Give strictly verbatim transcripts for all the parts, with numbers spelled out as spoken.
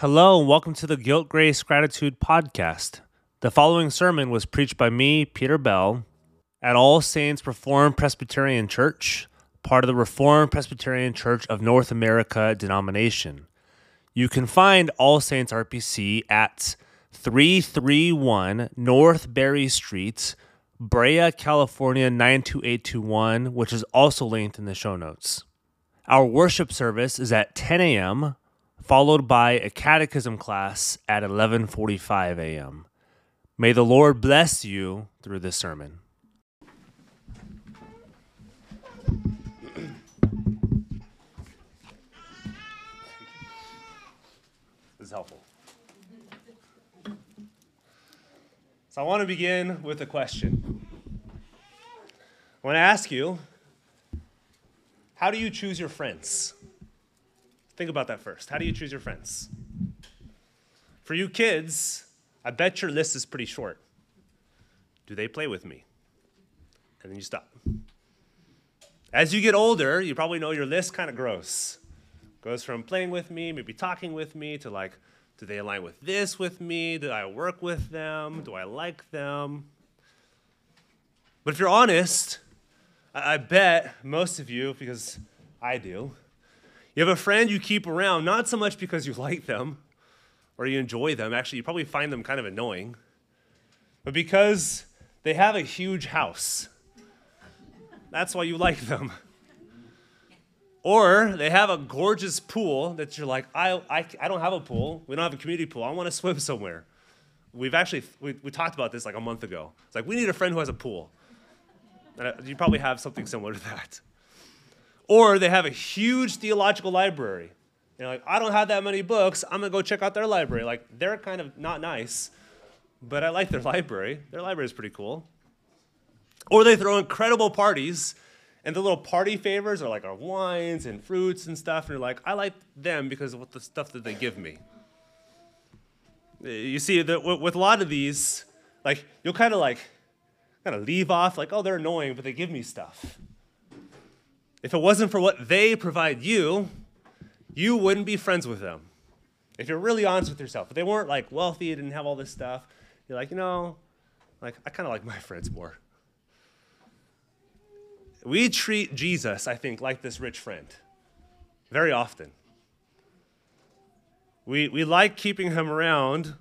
Hello, and welcome to the Guilt, Grace, Gratitude podcast. The following sermon was preached by me, Peter Bell, at All Saints Reformed Presbyterian Church, part of the Reformed Presbyterian Church of North America denomination. You can find All Saints R P C at three thirty-one North Berry Street, Brea, California nine two eight two one, which is also linked in the show notes. Our worship service is at ten a.m., followed by a catechism class at eleven forty-five a.m. May the Lord bless you through this sermon. This is helpful. So I want to begin with a question. I want to ask you, how do you choose your friends? Think about that first. How do you choose your friends? For you kids, I bet your list is pretty short. Do they play with me? And then you stop. As you get older, you probably know your list kind of grows. Goes from playing with me, maybe talking with me, to like, do they align with this with me? Do I work with them? Do I like them? But if you're honest, I, I bet most of you, because I do, you have a friend you keep around, not so much because you like them or you enjoy them. Actually, you probably find them kind of annoying, but because they have a huge house. That's why you like them. Or they have a gorgeous pool that you're like, I, I, I don't have a pool. We don't have a community pool. I want to swim somewhere. We've actually, we, we talked about this like a month ago. It's like, we need a friend who has a pool. And you probably have something similar to that. Or they have a huge theological library. You know, like, I don't have that many books. I'm going to go check out their library. Like, they're kind of not nice, but I like their library. Their library is pretty cool. Or they throw incredible parties, and the little party favors are like our wines and fruits and stuff. And you're like, I like them because of the stuff that they give me. You see, the, with a lot of these, like, you'll kind of like, kind of leave off, like, oh, they're annoying, but they give me stuff. If it wasn't for what they provide you, you wouldn't be friends with them. If you're really honest with yourself, if they weren't like wealthy, didn't have all this stuff, you're like, you know, like I kind of like my friends more. We treat Jesus, I think, like this rich friend very often. We we like keeping him around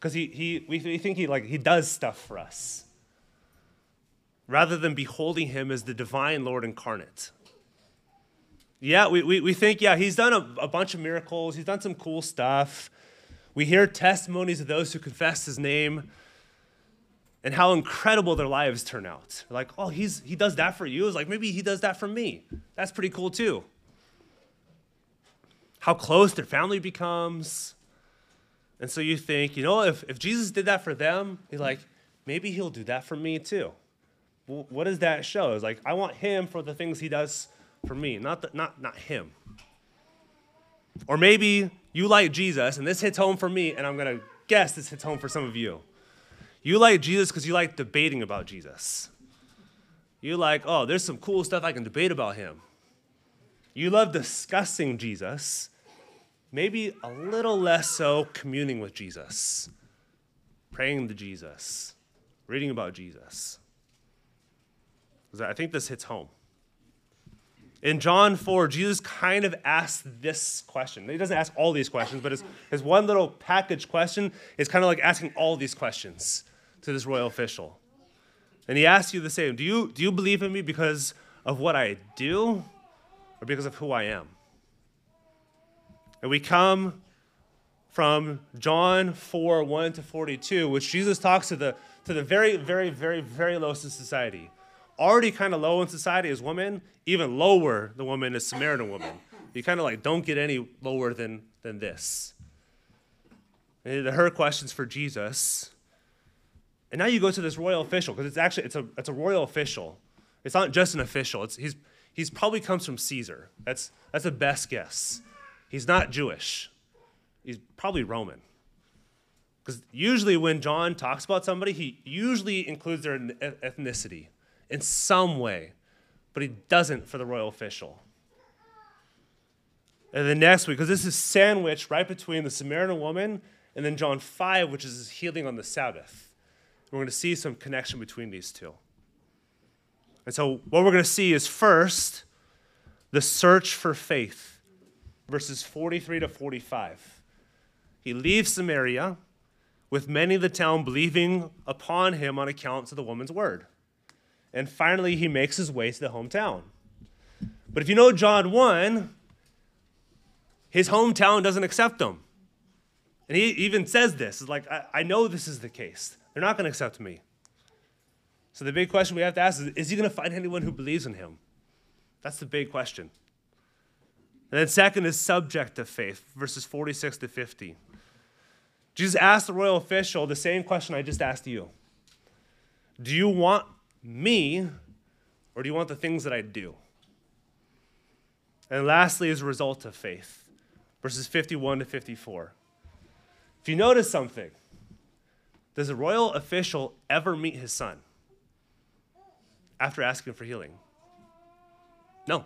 because he he we, we think he like he does stuff for us, rather than beholding him as the divine Lord incarnate. Yeah, we, we, we think, yeah, he's done a, a bunch of miracles. He's done some cool stuff. We hear testimonies of those who confess his name and how incredible their lives turn out. Like, oh, he's he does that for you? It's like, maybe he does that for me. That's pretty cool too. How close their family becomes. And so you think, you know, if, if Jesus did that for them, he's like, maybe he'll do that for me too. What does that show? It's like, I want him for the things he does for me, not the, not not him. Or maybe you like Jesus, and this hits home for me, and I'm going to guess this hits home for some of you. You like Jesus because you like debating about Jesus. You like, oh, there's some cool stuff I can debate about him. You love discussing Jesus, maybe a little less so communing with Jesus, praying to Jesus, reading about Jesus. I think this hits home. In John four, Jesus kind of asks this question. He doesn't ask all these questions, but his, his one little package question is kind of like asking all these questions to this royal official. And he asks you the same. Do you, do you believe in me because of what I do or because of who I am? And we come from John four, one to forty-two, which Jesus talks to the, to the very, very, very, very lowest in society. Already kind of low in society is woman, even lower the woman is Samaritan woman. You kind of like don't get any lower than, than this. And her question's for Jesus. And now you go to this royal official, because it's actually, it's a it's a royal official. It's not just an official. It's he's he's probably comes from Caesar. That's that's the best guess. He's not Jewish. He's probably Roman. Because usually when John talks about somebody, he usually includes their ethnicity in some way, but he doesn't for the royal official. And then next week, because this is sandwiched right between the Samaritan woman and then John five, which is his healing on the Sabbath. We're going to see some connection between these two. And so what we're going to see is first, the search for faith, verses forty-three to forty-five. He leaves Samaria with many of the town believing upon him on account of the woman's word. And finally, he makes his way to the hometown. But if you know John one, his hometown doesn't accept him. And he even says this. It's like, I, I know this is the case. They're not going to accept me. So the big question we have to ask is, is he going to find anyone who believes in him? That's the big question. And then second is subject of faith, verses forty-six to fifty. Jesus asked the royal official the same question I just asked you. Do you want me, or do you want the things that I do? And lastly is result of faith, verses fifty-one to fifty-four. If you notice something, does a royal official ever meet his son after asking for healing? No.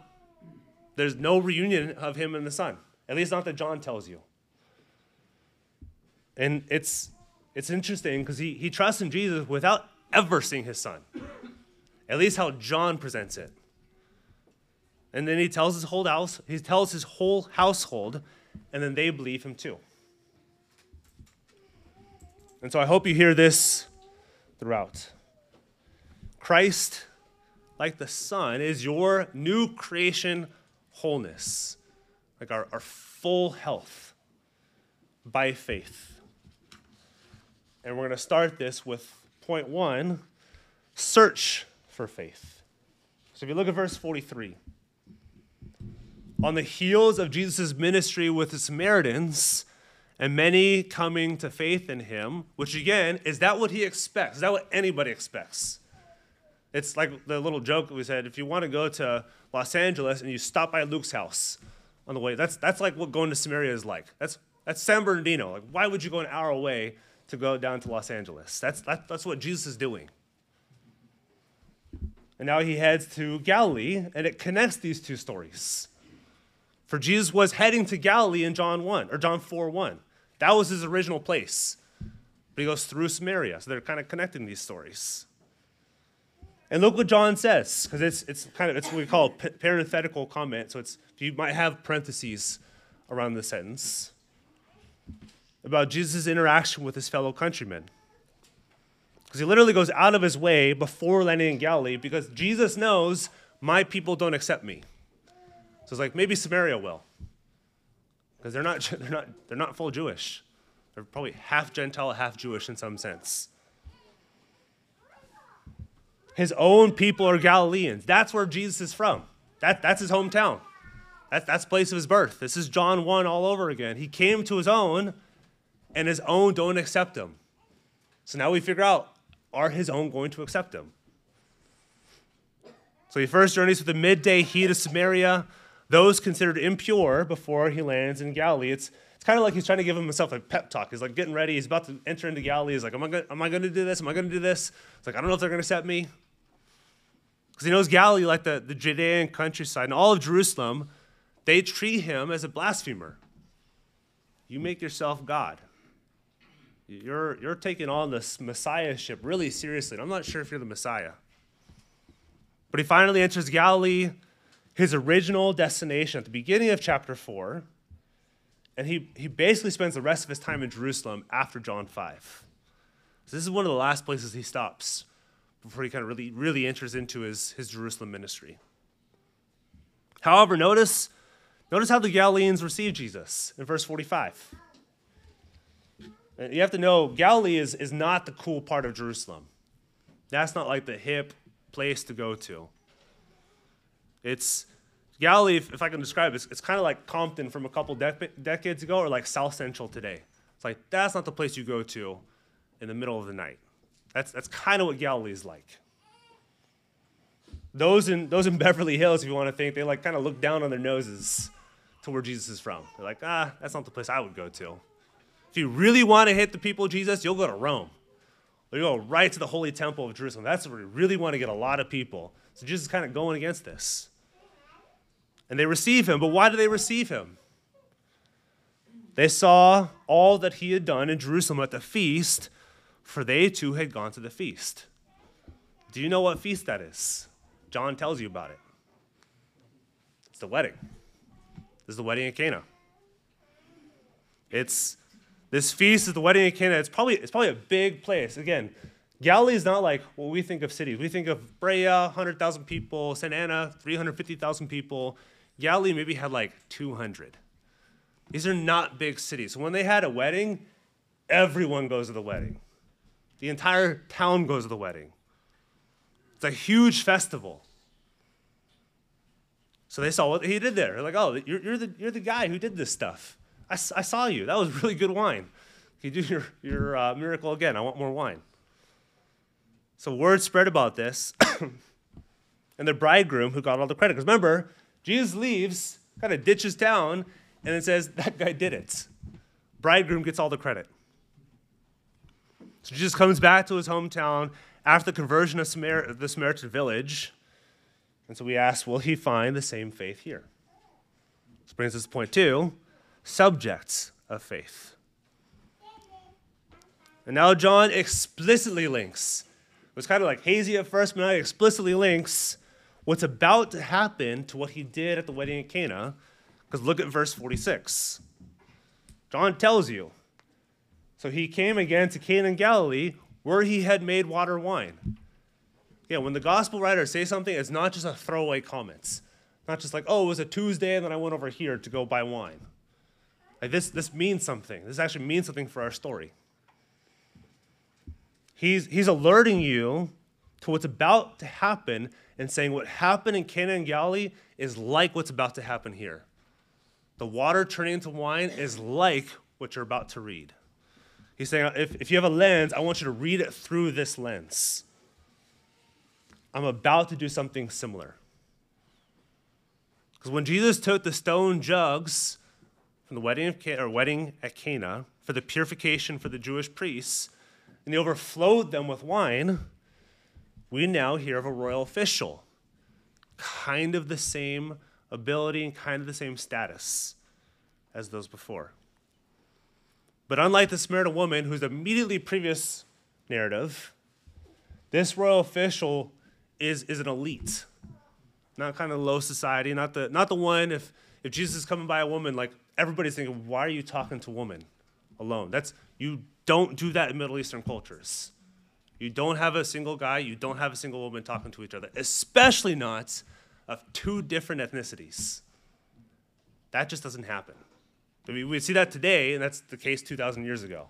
There's no reunion of him and the son, at least not that John tells you. And it's it's interesting because he, he trusts in Jesus without ever seeing his son, at least how John presents it. And then he tells his whole house, he tells his whole household, and then they believe him too. And so I hope you hear this throughout. Christ, like the Son, is your new creation wholeness, like our, our full health by faith. And we're going to start this with point one, search for faith. So if you look at verse forty-three, on the heels of Jesus' ministry with the Samaritans, and many coming to faith in him, which again, is that what he expects? Is that what anybody expects? It's like the little joke that we said, if you want to go to Los Angeles and you stop by Luke's house on the way, that's that's like what going to Samaria is like. That's that's San Bernardino. Like, why would you go an hour away to go down to Los Angeles? That's that, that's what Jesus is doing. And now he heads to Galilee, and it connects these two stories. For Jesus was heading to Galilee in John one, or John four one. That was his original place. But he goes through Samaria, so they're kind of connecting these stories. And look what John says, because it's it's kind of it's what we call a parenthetical comment, so it's you might have parentheses around the sentence about Jesus' interaction with his fellow countrymen. Because he literally goes out of his way before landing in Galilee because Jesus knows my people don't accept me. So it's like maybe Samaria will, because they're not they're not they're not full Jewish. They're probably half Gentile, half Jewish in some sense. His own people are Galileans. That's where Jesus is from. That that's his hometown. That that's the place of his birth. This is John one all over again. He came to his own, and his own don't accept him. So now we figure out, are his own going to accept him? So he first journeys with the midday heat of Samaria, those considered impure, before he lands in Galilee. It's, it's kind of like he's trying to give himself a pep talk. He's like getting ready. He's about to enter into Galilee. He's like, am I gonna, am I going to do this? Am I going to do this? It's like, I don't know if they're going to accept me. Because he knows Galilee, like the, the Judean countryside and all of Jerusalem, they treat him as a blasphemer. You make yourself God. You're, you're taking on this messiahship really seriously. And I'm not sure if you're the Messiah. But he finally enters Galilee, his original destination, at the beginning of chapter four, and he, he basically spends the rest of his time in Jerusalem after John five. So this is one of the last places he stops before he kind of really, really enters into his, his Jerusalem ministry. However, notice, notice how the Galileans receive Jesus in verse forty-five. And you have to know, Galilee is, is not the cool part of Jerusalem. That's not like the hip place to go to. It's Galilee, if, if I can describe it, it's, it's kind of like Compton from a couple de- decades ago, or like South Central today. It's like, that's not the place you go to in the middle of the night. That's that's kind of what Galilee is like. Those in those in Beverly Hills, if you want to think, they like kind of look down on their noses to where Jesus is from. They're like, ah, that's not the place I would go to. If you really want to hit the people of Jesus, you'll go to Rome. We go right to the Holy Temple of Jerusalem. That's where we really want to get a lot of people. So Jesus is kind of going against this. And they receive him, but why do they receive him? They saw all that he had done in Jerusalem at the feast, for they too had gone to the feast. Do you know what feast that is? John tells you about it. It's the wedding. This is the wedding at Cana. It's this feast is the wedding at Cana. It's probably, it's probably a big place. Again, Galilee is not like what we think of cities. We think of Brea, one hundred thousand people, Saint Anna, three hundred fifty thousand people. Galilee maybe had like two hundred. These are not big cities. So when they had a wedding, everyone goes to the wedding. The entire town goes to the wedding. It's a huge festival. So they saw what he did there. They're like, oh, you're, you're, the, you're the guy who did this stuff. I, I saw you. That was really good wine. Can you do your, your uh, miracle again? I want more wine. So word spread about this. And the bridegroom who got all the credit. Because remember, Jesus leaves, kind of ditches town, and it says, that guy did it. Bridegroom gets all the credit. So Jesus comes back to his hometown after the conversion of Samar- the Samaritan village. And so we ask, will he find the same faith here? This brings us to point two, subjects of faith. And now John explicitly links. It was kind of like hazy at first, but now he explicitly links what's about to happen to what he did at the wedding at Cana. Because look at verse forty-six. John tells you, so he came again to Cana in Galilee, where he had made water wine. Yeah, when the gospel writers say something, it's not just a throwaway comment. Not just like, oh, it was a Tuesday, and then I went over here to go buy wine. Like this, this means something. This actually means something for our story. He's, he's alerting you to what's about to happen and saying what happened in Cana in Galilee is like what's about to happen here. The water turning into wine is like what you're about to read. He's saying, if, if you have a lens, I want you to read it through this lens. I'm about to do something similar. Because when Jesus took the stone jugs from the wedding, of Cana, or wedding at Cana for the purification for the Jewish priests, and he overflowed them with wine, we now hear of a royal official, kind of the same ability and kind of the same status as those before. But unlike the Samaritan woman, who's immediately previous narrative, this royal official is, is an elite, not kind of low society, not the, not the one, if, if Jesus is coming by a woman, like everybody's thinking, why are you talking to women alone? That's, you don't do that in Middle Eastern cultures. You don't have a single guy, you don't have a single woman talking to each other, especially not of two different ethnicities. That just doesn't happen. I mean, we see that today, and that's the case two thousand years ago.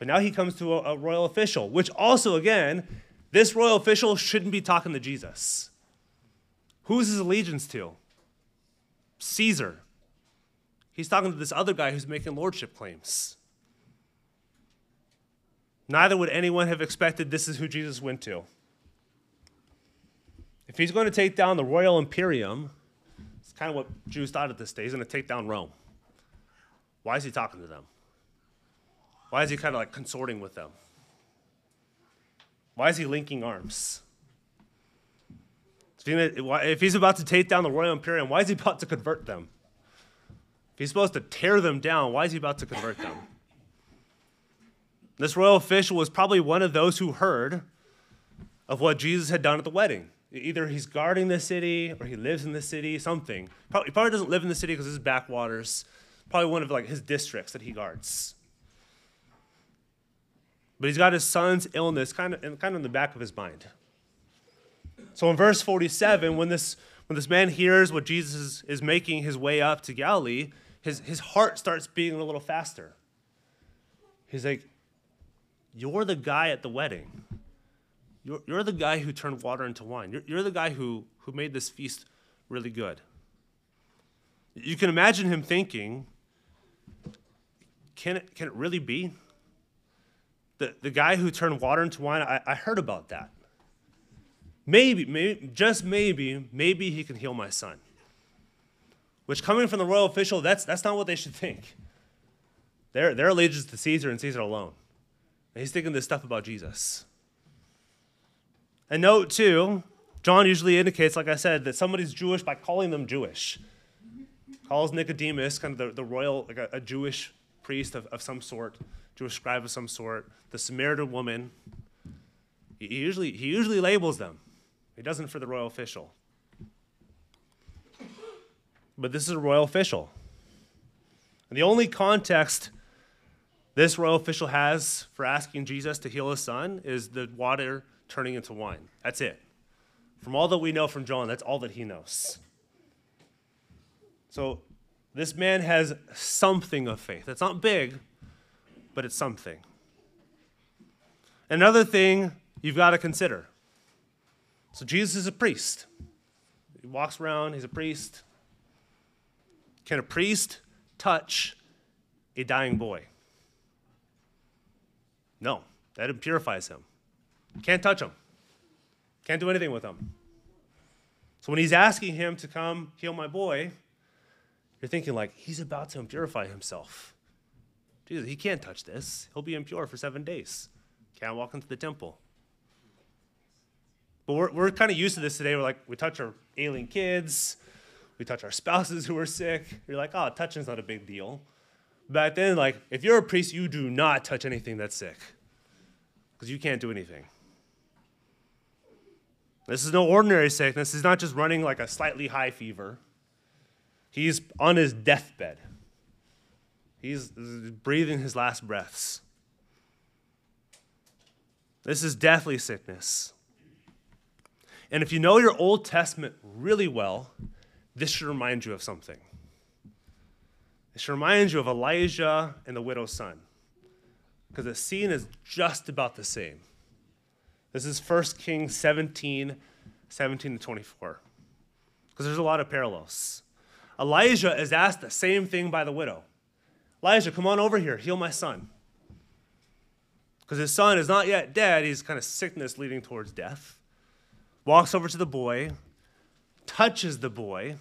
But now he comes to a, a royal official, which also, again, this royal official shouldn't be talking to Jesus. Who's his allegiance to? Caesar. He's talking to this other guy who's making lordship claims. Neither would anyone have expected this is who Jesus went to. If he's going to take down the royal imperium, it's kind of what Jews thought at this day, he's going to take down Rome. Why is he talking to them? Why is he kind of like consorting with them? Why is he linking arms? If he's about to take down the royal imperium, why is he about to convert them? If he's supposed to tear them down, why is he about to convert them? This royal official was probably one of those who heard of what Jesus had done at the wedding. Either he's guarding the city or he lives in the city, something. Probably, he probably doesn't live in the city because it's backwaters. Probably one of like his districts that he guards. But he's got his son's illness kind of, kind of in the back of his mind. So in verse forty-seven, when this, when this man hears what Jesus is, is making his way up to Galilee, his, his heart starts beating a little faster. He's like, you're the guy at the wedding. You're, you're the guy who turned water into wine. You're, you're the guy who, who made this feast really good. You can imagine him thinking, can it, can it really be? The, the guy who turned water into wine, I, I heard about that. Maybe, maybe, just maybe, maybe he can heal my son. Which coming from the royal official, that's, that's not what they should think. They're, they're allegiance to Caesar and Caesar alone. And he's thinking this stuff about Jesus. And note, too, John usually indicates, like I said, that somebody's Jewish by calling them Jewish. calls Nicodemus, kind of the, the royal, like a, a Jewish priest of, of some sort, Jewish scribe of some sort, the Samaritan woman. He usually, he usually labels them. He doesn't for the royal official. But this is a royal official. And the only context this royal official has for asking Jesus to heal his son is the water turning into wine. That's it. From all that we know from John, that's all that he knows. So this man has something of faith. It's not big, but it's something. Another thing you've got to consider. So Jesus is a priest. He walks around, he's a priest. Can a priest touch a dying boy? No, that impurifies him. Can't touch him. Can't do anything with him. So when he's asking him to come heal my boy, you're thinking like, he's about to impurify himself. Jesus, he can't touch this. He'll be impure for seven days. Can't walk into the temple. But we're, we're kind of used to this today. We're like, we touch our ailing kids. We touch our spouses who are sick. You're like, oh, touching's not a big deal. Back then, like, if you're a priest, you do not touch anything that's sick because you can't do anything. This is no ordinary sickness. He's not just running like a slightly high fever. He's on his deathbed. He's breathing his last breaths. This is deathly sickness. And if you know your Old Testament really well, this should remind you of something. It should remind you of Elijah and the widow's son, because the scene is just about the same. This is First Kings seventeen, seventeen to twenty-four, because there's a lot of parallels. Elijah is asked the same thing by the widow. Elijah, come on over here, heal my son. Because his son is not yet dead, he's kind of sickness leading towards death. Walks over to the boy, touches the boy,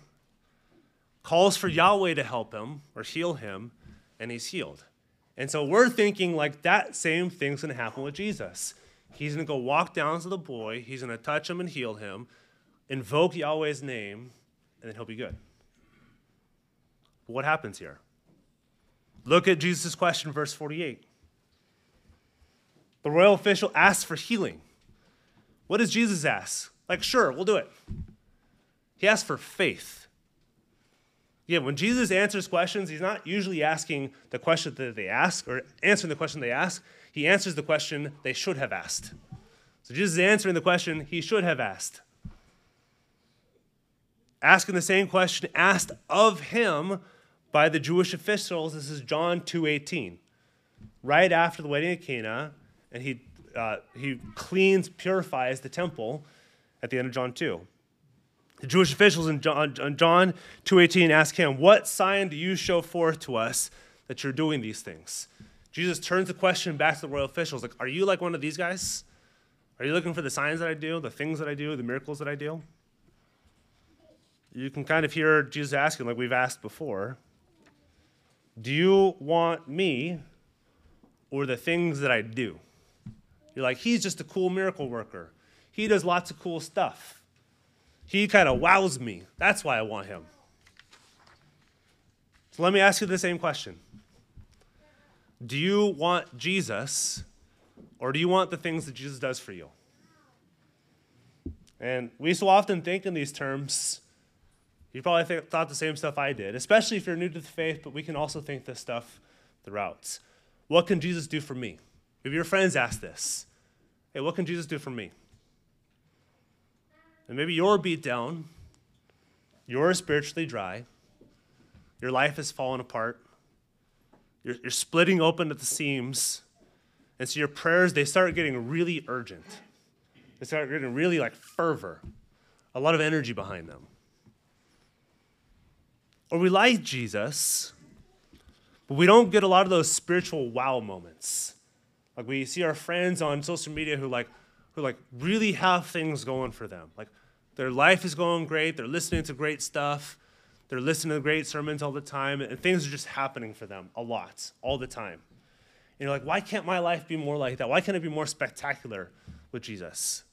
calls for Yahweh to help him or heal him, and he's healed. And so we're thinking like that same thing's going to happen with Jesus. He's going to go walk down to the boy. He's going to touch him and heal him, invoke Yahweh's name, and then he'll be good. But what happens here? Look at Jesus' question, verse forty-eight. The royal official asks for healing. What does Jesus ask? Like, sure, we'll do it. He asks for faith. Yeah, when Jesus answers questions, he's not usually asking the question that they ask or answering the question they ask. He answers the question they should have asked. So Jesus is answering the question he should have asked. Asking the same question asked of him by the Jewish officials. This is John two eighteen. Right after the wedding at Cana, and he, uh, he cleans, purifies the temple at the end of John two. The Jewish officials in John two eighteen ask him, what sign do you show forth to us that you're doing these things? Jesus turns the question back to the royal officials. Like, are you like one of these guys? Are you looking for the signs that I do, the things that I do, the miracles that I do? You can kind of hear Jesus asking, like we've asked before, do you want me or the things that I do? You're like, he's just a cool miracle worker. He does lots of cool stuff. He kind of wows me. That's why I want him. So let me ask you the same question. Do you want Jesus, or do you want the things that Jesus does for you? And we so often think in these terms. You probably think, thought the same stuff I did, especially if you're new to the faith, but we can also think this stuff throughout. What can Jesus do for me? If your friends ask this, hey, what can Jesus do for me? And maybe you're beat down, you're spiritually dry, your life has fallen apart, you're, you're splitting open at the seams, and so your prayers, they start getting really urgent. They start getting really like fervor, a lot of energy behind them. Or we like Jesus, but we don't get a lot of those spiritual wow moments. Like we see our friends on social media who like, who like really have things going for them. Like their life is going great, they're listening to great stuff, they're listening to great sermons all the time, and things are just happening for them a lot, all the time. And you're like, why can't my life be more like that? Why can't it be more spectacular with Jesus?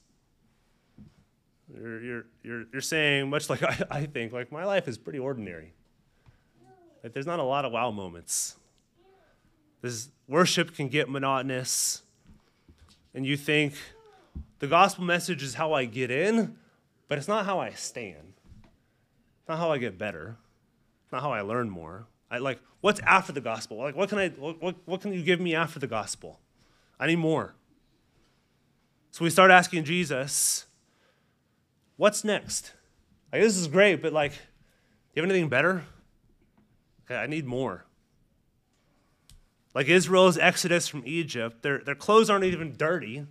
You're, you're, you're, you're saying, much like I, I think, like my life is pretty ordinary. Like, there's not a lot of wow moments. This worship can get monotonous, and you think the gospel message is how I get in, but it's not how I stand. It's not how I get better. It's not how I learn more. I like what's after the gospel. Like, what can I? What what can you give me after the gospel? I need more. So we start asking Jesus, what's next? Like, this is great, but like, do you have anything better? Okay, I need more. Like Israel's exodus from Egypt, their, their clothes aren't even dirty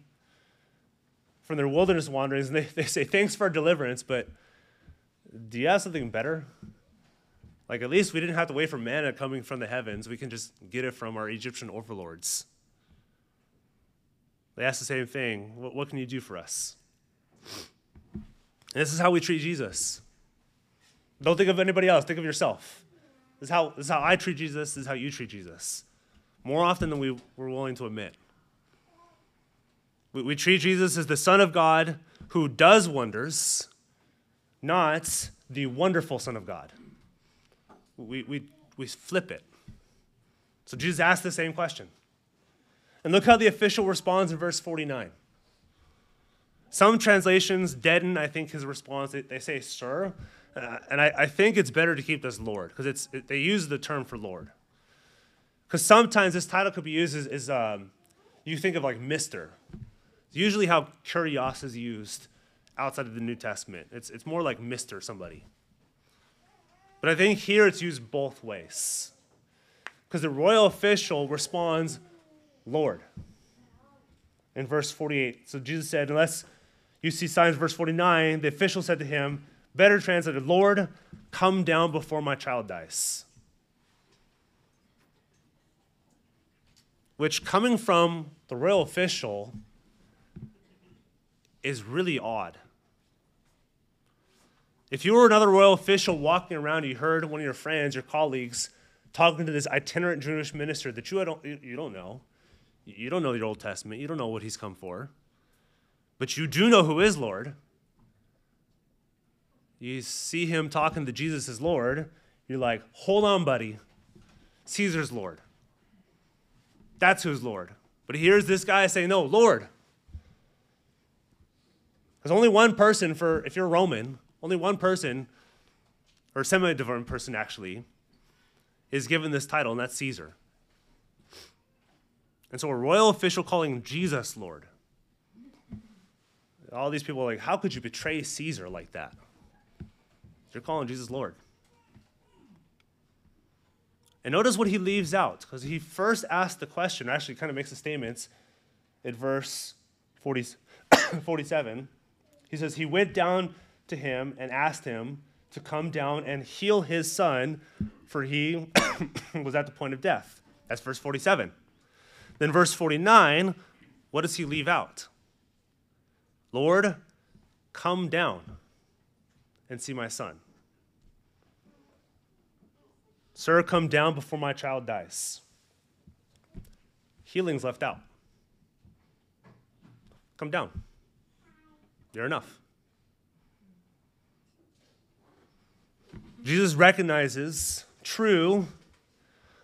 from their wilderness wanderings, and they, they say, thanks for our deliverance, but do you have something better? Like, at least we didn't have to wait for manna coming from the heavens. We can just get it from our Egyptian overlords. They ask the same thing. What, what can you do for us? And this is how we treat Jesus. Don't think of anybody else. Think of yourself. This is how, this is how I treat Jesus. This is how you treat Jesus. More often than we were willing to admit. We, we treat Jesus as the Son of God who does wonders, not the wonderful Son of God. We, we, we flip it. So Jesus asked the same question. And look how the official responds in verse forty-nine. Some translations deaden, I think, his response. They, they say, sir. Uh, and I, I think it's better to keep this Lord, because it's it, they use the term for Lord. Because sometimes this title could be used as, as um, you think of like mister. It's usually how kurios is used outside of the New Testament. It's, it's more like mister somebody. But I think here it's used both ways. Because the royal official responds, Lord. In verse forty-eight, so Jesus said, unless you see signs, verse forty-nine, the official said to him, better translated, Lord, come down before my child dies. Which, coming from the royal official, is really odd. If you were another royal official walking around, you heard one of your friends, your colleagues, talking to this itinerant Jewish minister that you don't, you don't know. You don't know your Old Testament. You don't know what he's come for. But you do know who is Lord. You see him talking to Jesus as Lord. You're like, hold on, buddy. Caesar's Lord. That's who's Lord. But here's this guy saying, no, Lord. There's only one person for, if you're Roman, only one person, or semi-divine person actually, is given this title, and that's Caesar. And so a royal official calling Jesus Lord. All these people are like, how could you betray Caesar like that? You're calling Jesus Lord. And notice what he leaves out, because he first asked the question, actually kind of makes the statements in verse forty, forty-seven. He says, he went down to him and asked him to come down and heal his son, for he was at the point of death. That's verse forty-seven. Then verse forty-nine, what does he leave out? Lord, come down and see my son. Sir, come down before my child dies. Healing's left out. Come down. You're enough. Jesus recognizes true,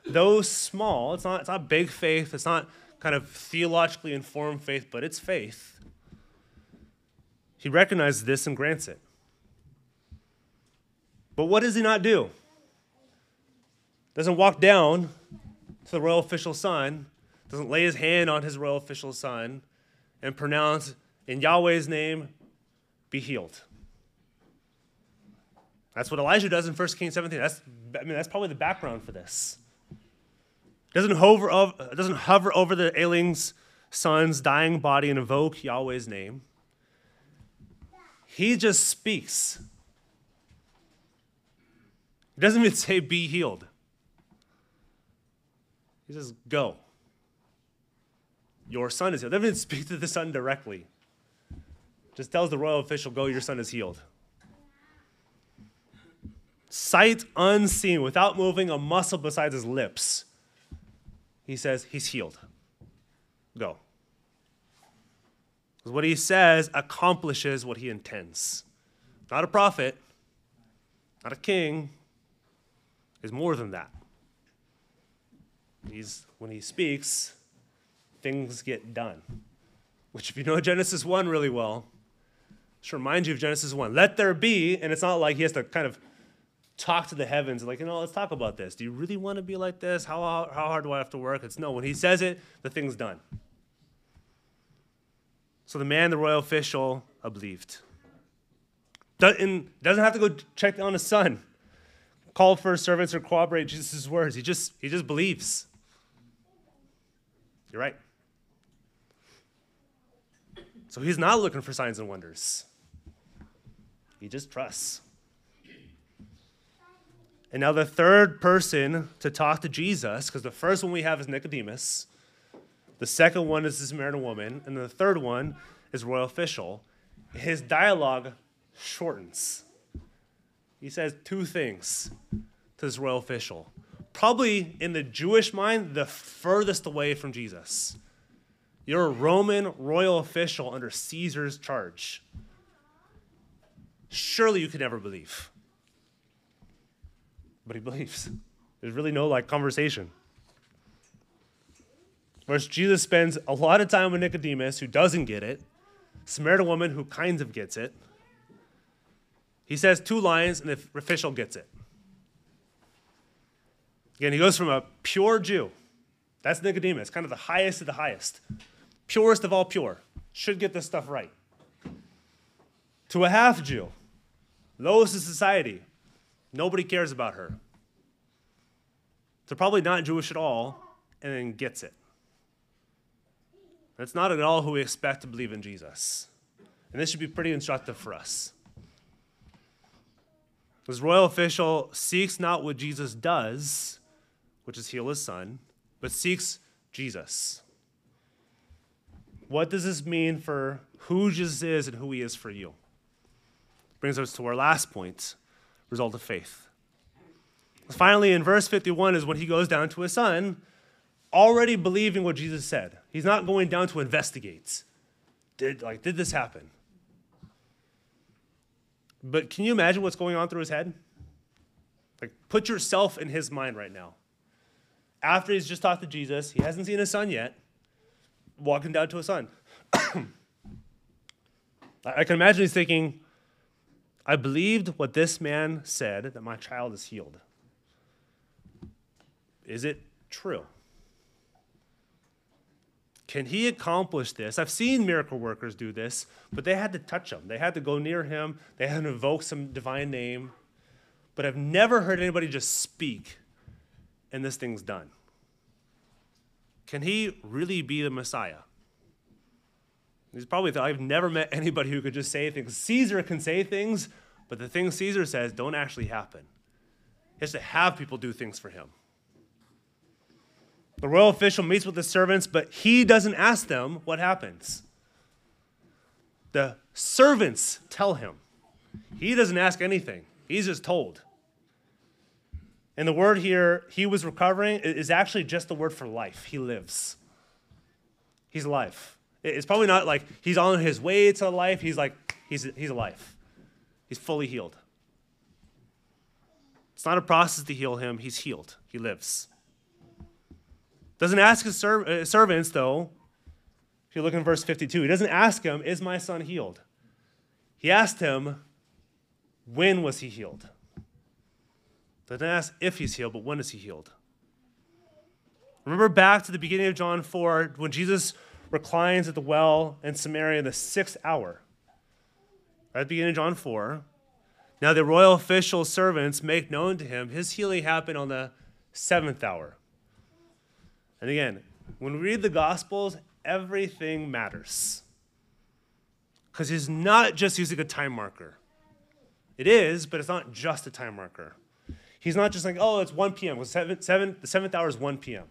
though small, it's not, it's not big faith, it's not kind of theologically informed faith, but it's faith. He recognizes this and grants it. But what does he not do? Doesn't walk down to the royal official's son, doesn't lay his hand on his royal official's son and pronounce, in Yahweh's name, be healed. That's what Elijah does in First Kings seventeen. That's, I mean, that's probably the background for this. Doesn't hover over, doesn't hover over the ailing son's dying body and invoke Yahweh's name. He just speaks. He doesn't even say, be healed. He says, go. Your son is healed. They didn't speak to the son directly. Just tells the royal official, go, your son is healed. Sight unseen, without moving a muscle besides his lips. He says, he's healed. Go. Because what he says accomplishes what he intends. Not a prophet, not a king. is more than that. He's, when he speaks, things get done. Which, if you know Genesis one really well, it reminds you of Genesis one. Let there be, and it's not like he has to kind of talk to the heavens, like, you know, let's talk about this. Do you really want to be like this? How, how, how hard do I have to work? It's no, when he says it, the thing's done. So the man, the royal official, believed. Doesn't, doesn't have to go check on his son, call for his servants, or corroborate Jesus' words. He just, he just believes. You're right. So he's not looking for signs and wonders. He just trusts. And now the third person to talk to Jesus, because the first one we have is Nicodemus, the second one is the Samaritan woman, and the third one is royal official. His dialogue shortens. He says two things to this royal official. Probably in the Jewish mind, the furthest away from Jesus. You're a Roman royal official under Caesar's charge. Surely you could never believe. But he believes. There's really no like conversation. Whereas Jesus spends a lot of time with Nicodemus, who doesn't get it, Samaritan woman, who kind of gets it. He says two lines, and the official gets it. Again, he goes from a pure Jew. That's Nicodemus, kind of the highest of the highest. Purest of all pure. Should get this stuff right. To a half-Jew. Lowest of society. Nobody cares about her. So probably not Jewish at all, and then gets it. That's not at all who we expect to believe in Jesus. And this should be pretty instructive for us. This royal official seeks not what Jesus does, which is heal his son, but seeks Jesus. What does this mean for who Jesus is and who he is for you? Brings us to our last point, result of faith. Finally, in verse fifty-one is when he goes down to his son, already believing what Jesus said. He's not going down to investigate. Did, like, did this happen? But can you imagine what's going on through his head? Like, put yourself in his mind right now. After he's just talked to Jesus, he hasn't seen his son yet, walking down to his son. I can imagine he's thinking, I believed what this man said, that my child is healed. Is it true? Can he accomplish this? I've seen miracle workers do this, but they had to touch him. They had to go near him. They had to invoke some divine name. But I've never heard anybody just speak, and this thing's done. Can he really be the Messiah? He's probably thought, I've never met anybody who could just say things. Caesar can say things, but the things Caesar says don't actually happen. He has to have people do things for him. The royal official meets with the servants, but he doesn't ask them what happens. The servants tell him. He doesn't ask anything. He's just told. And the word here, he was recovering, is actually just the word for life. He lives. He's alive. It's probably not like he's on his way to life. He's like, he's, he's alive. He's fully healed. It's not a process to heal him. He's healed. He lives. Doesn't ask his serv- uh, servants, though, if you look in verse fifty-two, he doesn't ask him, is my son healed? He asked him, when was he healed? Doesn't ask if he's healed, but when is he healed? Remember back to the beginning of John four, when Jesus reclines at the well in Samaria in the sixth hour. Right at the beginning of John four, now the royal official servants make known to him his healing happened on the seventh hour. And again, when we read the Gospels, everything matters. Because he's not just using a time marker. It is, but it's not just a time marker. He's not just saying, oh, it's one p.m. Well, seven, seven, the seventh hour is one p.m.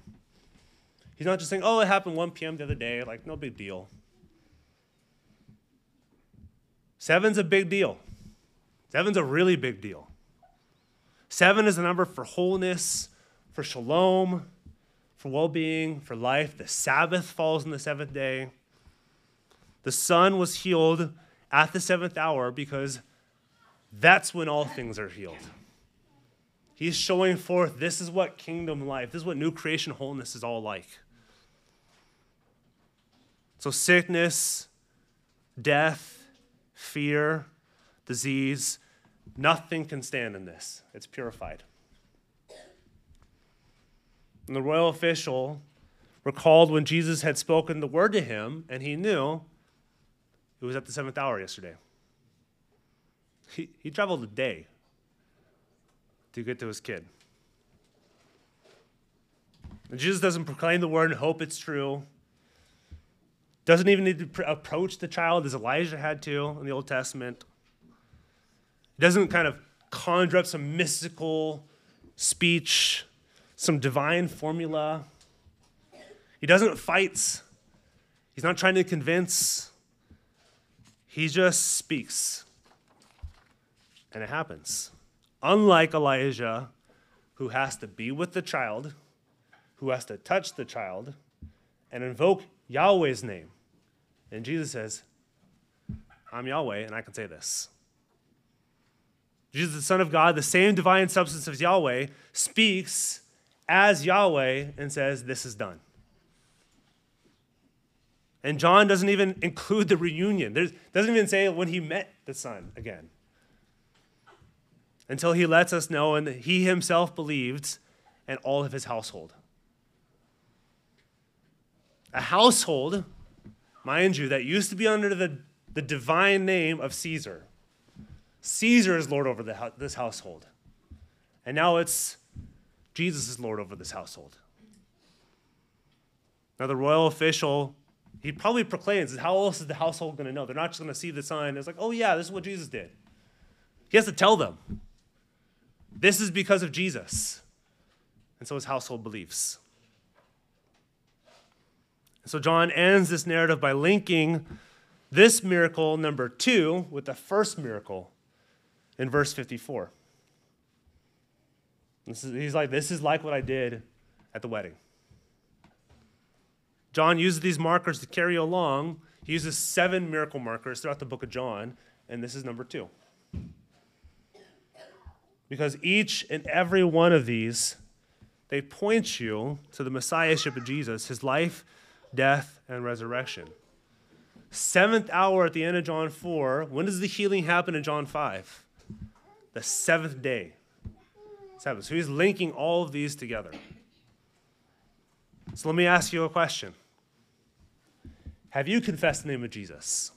He's not just saying, oh, it happened one p.m. the other day. Like, no big deal. Seven's a big deal. Seven's a really big deal. Seven is the number for wholeness, for shalom, for well-being, for life. The Sabbath falls on the seventh day. The son was healed at the seventh hour because that's when all things are healed. He's showing forth this is what kingdom life, this is what new creation wholeness is all like. So sickness, death, fear, disease, nothing can stand in this. It's purified. And the royal official recalled when Jesus had spoken the word to him, and he knew it was at the seventh hour yesterday. He, he traveled a day to get to his kid. And Jesus doesn't proclaim the word and hope it's true. Doesn't even need to pr- approach the child as Elijah had to in the Old Testament. He doesn't kind of conjure up some mystical speech, some divine formula. He doesn't fight. He's not trying to convince. He just speaks. And it happens. Unlike Elijah, who has to be with the child, who has to touch the child, and invoke Yahweh's name. And Jesus says, I'm Yahweh, and I can say this. Jesus, the Son of God, the same divine substance as Yahweh, speaks as Yahweh and says, this is done. And John doesn't even include the reunion. There's, doesn't even say when he met the Son again. Until he lets us know and that he himself believed and all of his household. A household, mind you, that used to be under the, the divine name of Caesar. Caesar is Lord over the, this household. And now it's Jesus is Lord over this household. Now the royal official, he probably proclaims, how else is the household going to know? They're not just going to see the sign. It's like, oh yeah, this is what Jesus did. He has to tell them. This is because of Jesus. And so his household believes. So John ends this narrative by linking this miracle number two with the first miracle in verse fifty-four. This is, he's like, this is like what I did at the wedding. John uses these markers to carry along. He uses seven miracle markers throughout the book of John, and this is number two. Because each and every one of these, they point you to the Messiahship of Jesus, his life, death, and resurrection. Seventh hour at the end of John four. When does the healing happen in John five? The seventh day. Seventh. So he's linking all of these together. So let me ask you a question. Have you confessed the name of Jesus?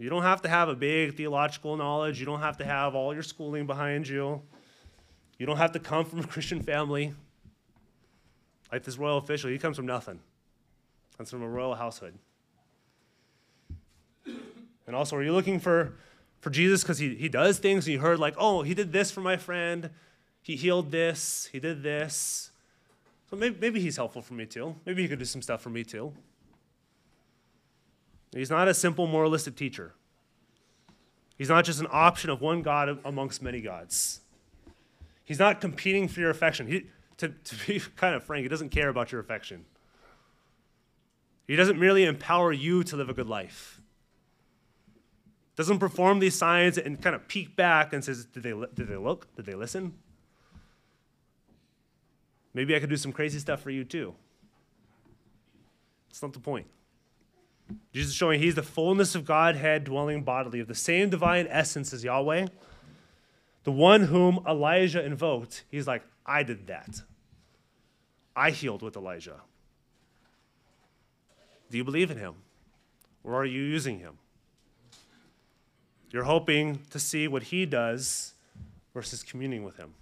You don't have to have a big theological knowledge. You don't have to have all your schooling behind you. You don't have to come from a Christian family. Like this royal official, he comes from nothing. Comes from a royal household. And also, are you looking for, for Jesus because he, he does things and you heard like, oh, he did this for my friend. He healed this. He did this. So maybe, maybe he's helpful for me too. Maybe he could do some stuff for me too. He's not a simple moralistic teacher. He's not just an option of one God amongst many gods. He's not competing for your affection. He, To, to be kind of frank, he doesn't care about your affection. He doesn't merely empower you to live a good life. Doesn't perform these signs and kind of peek back and says, did they, did they look? Did they listen? Maybe I could do some crazy stuff for you too. That's not the point. Jesus is showing he's the fullness of Godhead dwelling bodily, of the same divine essence as Yahweh. The one whom Elijah invoked, he's like, I did that. I healed with Elijah. Do you believe in him? Or are you using him? You're hoping to see what he does versus communing with him.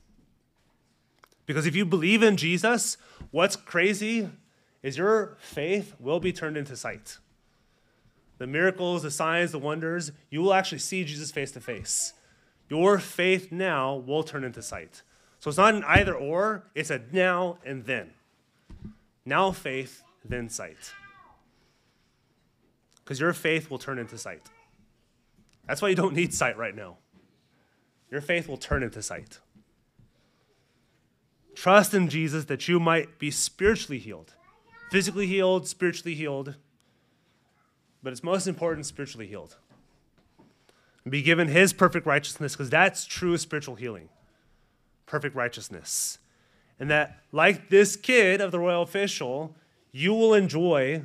Because if you believe in Jesus, what's crazy is your faith will be turned into sight. The miracles, the signs, the wonders, you will actually see Jesus face to face. Your faith now will turn into sight. So it's not an either or, it's a now and then. Now faith, then sight. Because your faith will turn into sight. That's why you don't need sight right now. Your faith will turn into sight. Trust in Jesus that you might be spiritually healed. Physically healed, spiritually healed. But it's most important spiritually healed. And be given his perfect righteousness because that's true spiritual healing. perfect righteousness. And that, like this kid of the royal official, you will enjoy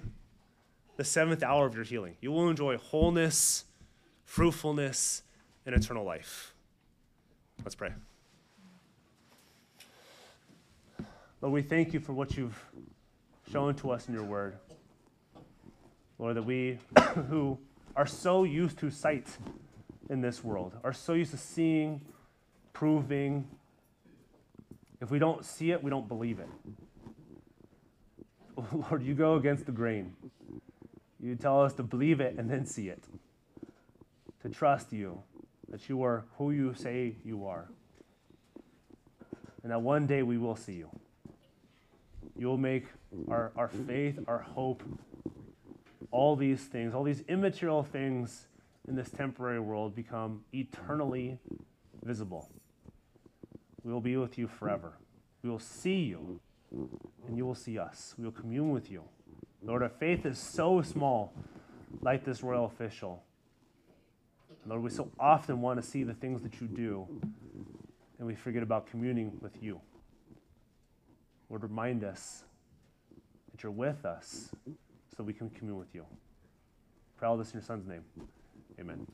the seventh hour of your healing. You will enjoy wholeness, fruitfulness, and eternal life. Let's pray. Lord, we thank you for what you've shown to us in your word. Lord, that we who are so used to sight in this world, are so used to seeing, proving, if we don't see it, we don't believe it. Lord, you go against the grain. You tell us to believe it and then see it, to trust you, that you are who you say you are, and that one day we will see you. You will make our, our faith, our hope, all these things, all these immaterial things in this temporary world become eternally visible. We will be with you forever. We will see you, and you will see us. We will commune with you. Lord, our faith is so small, like this royal official. Lord, we so often want to see the things that you do, and we forget about communing with you. Lord, remind us that you're with us so we can commune with you. I pray all this in your Son's name. Amen.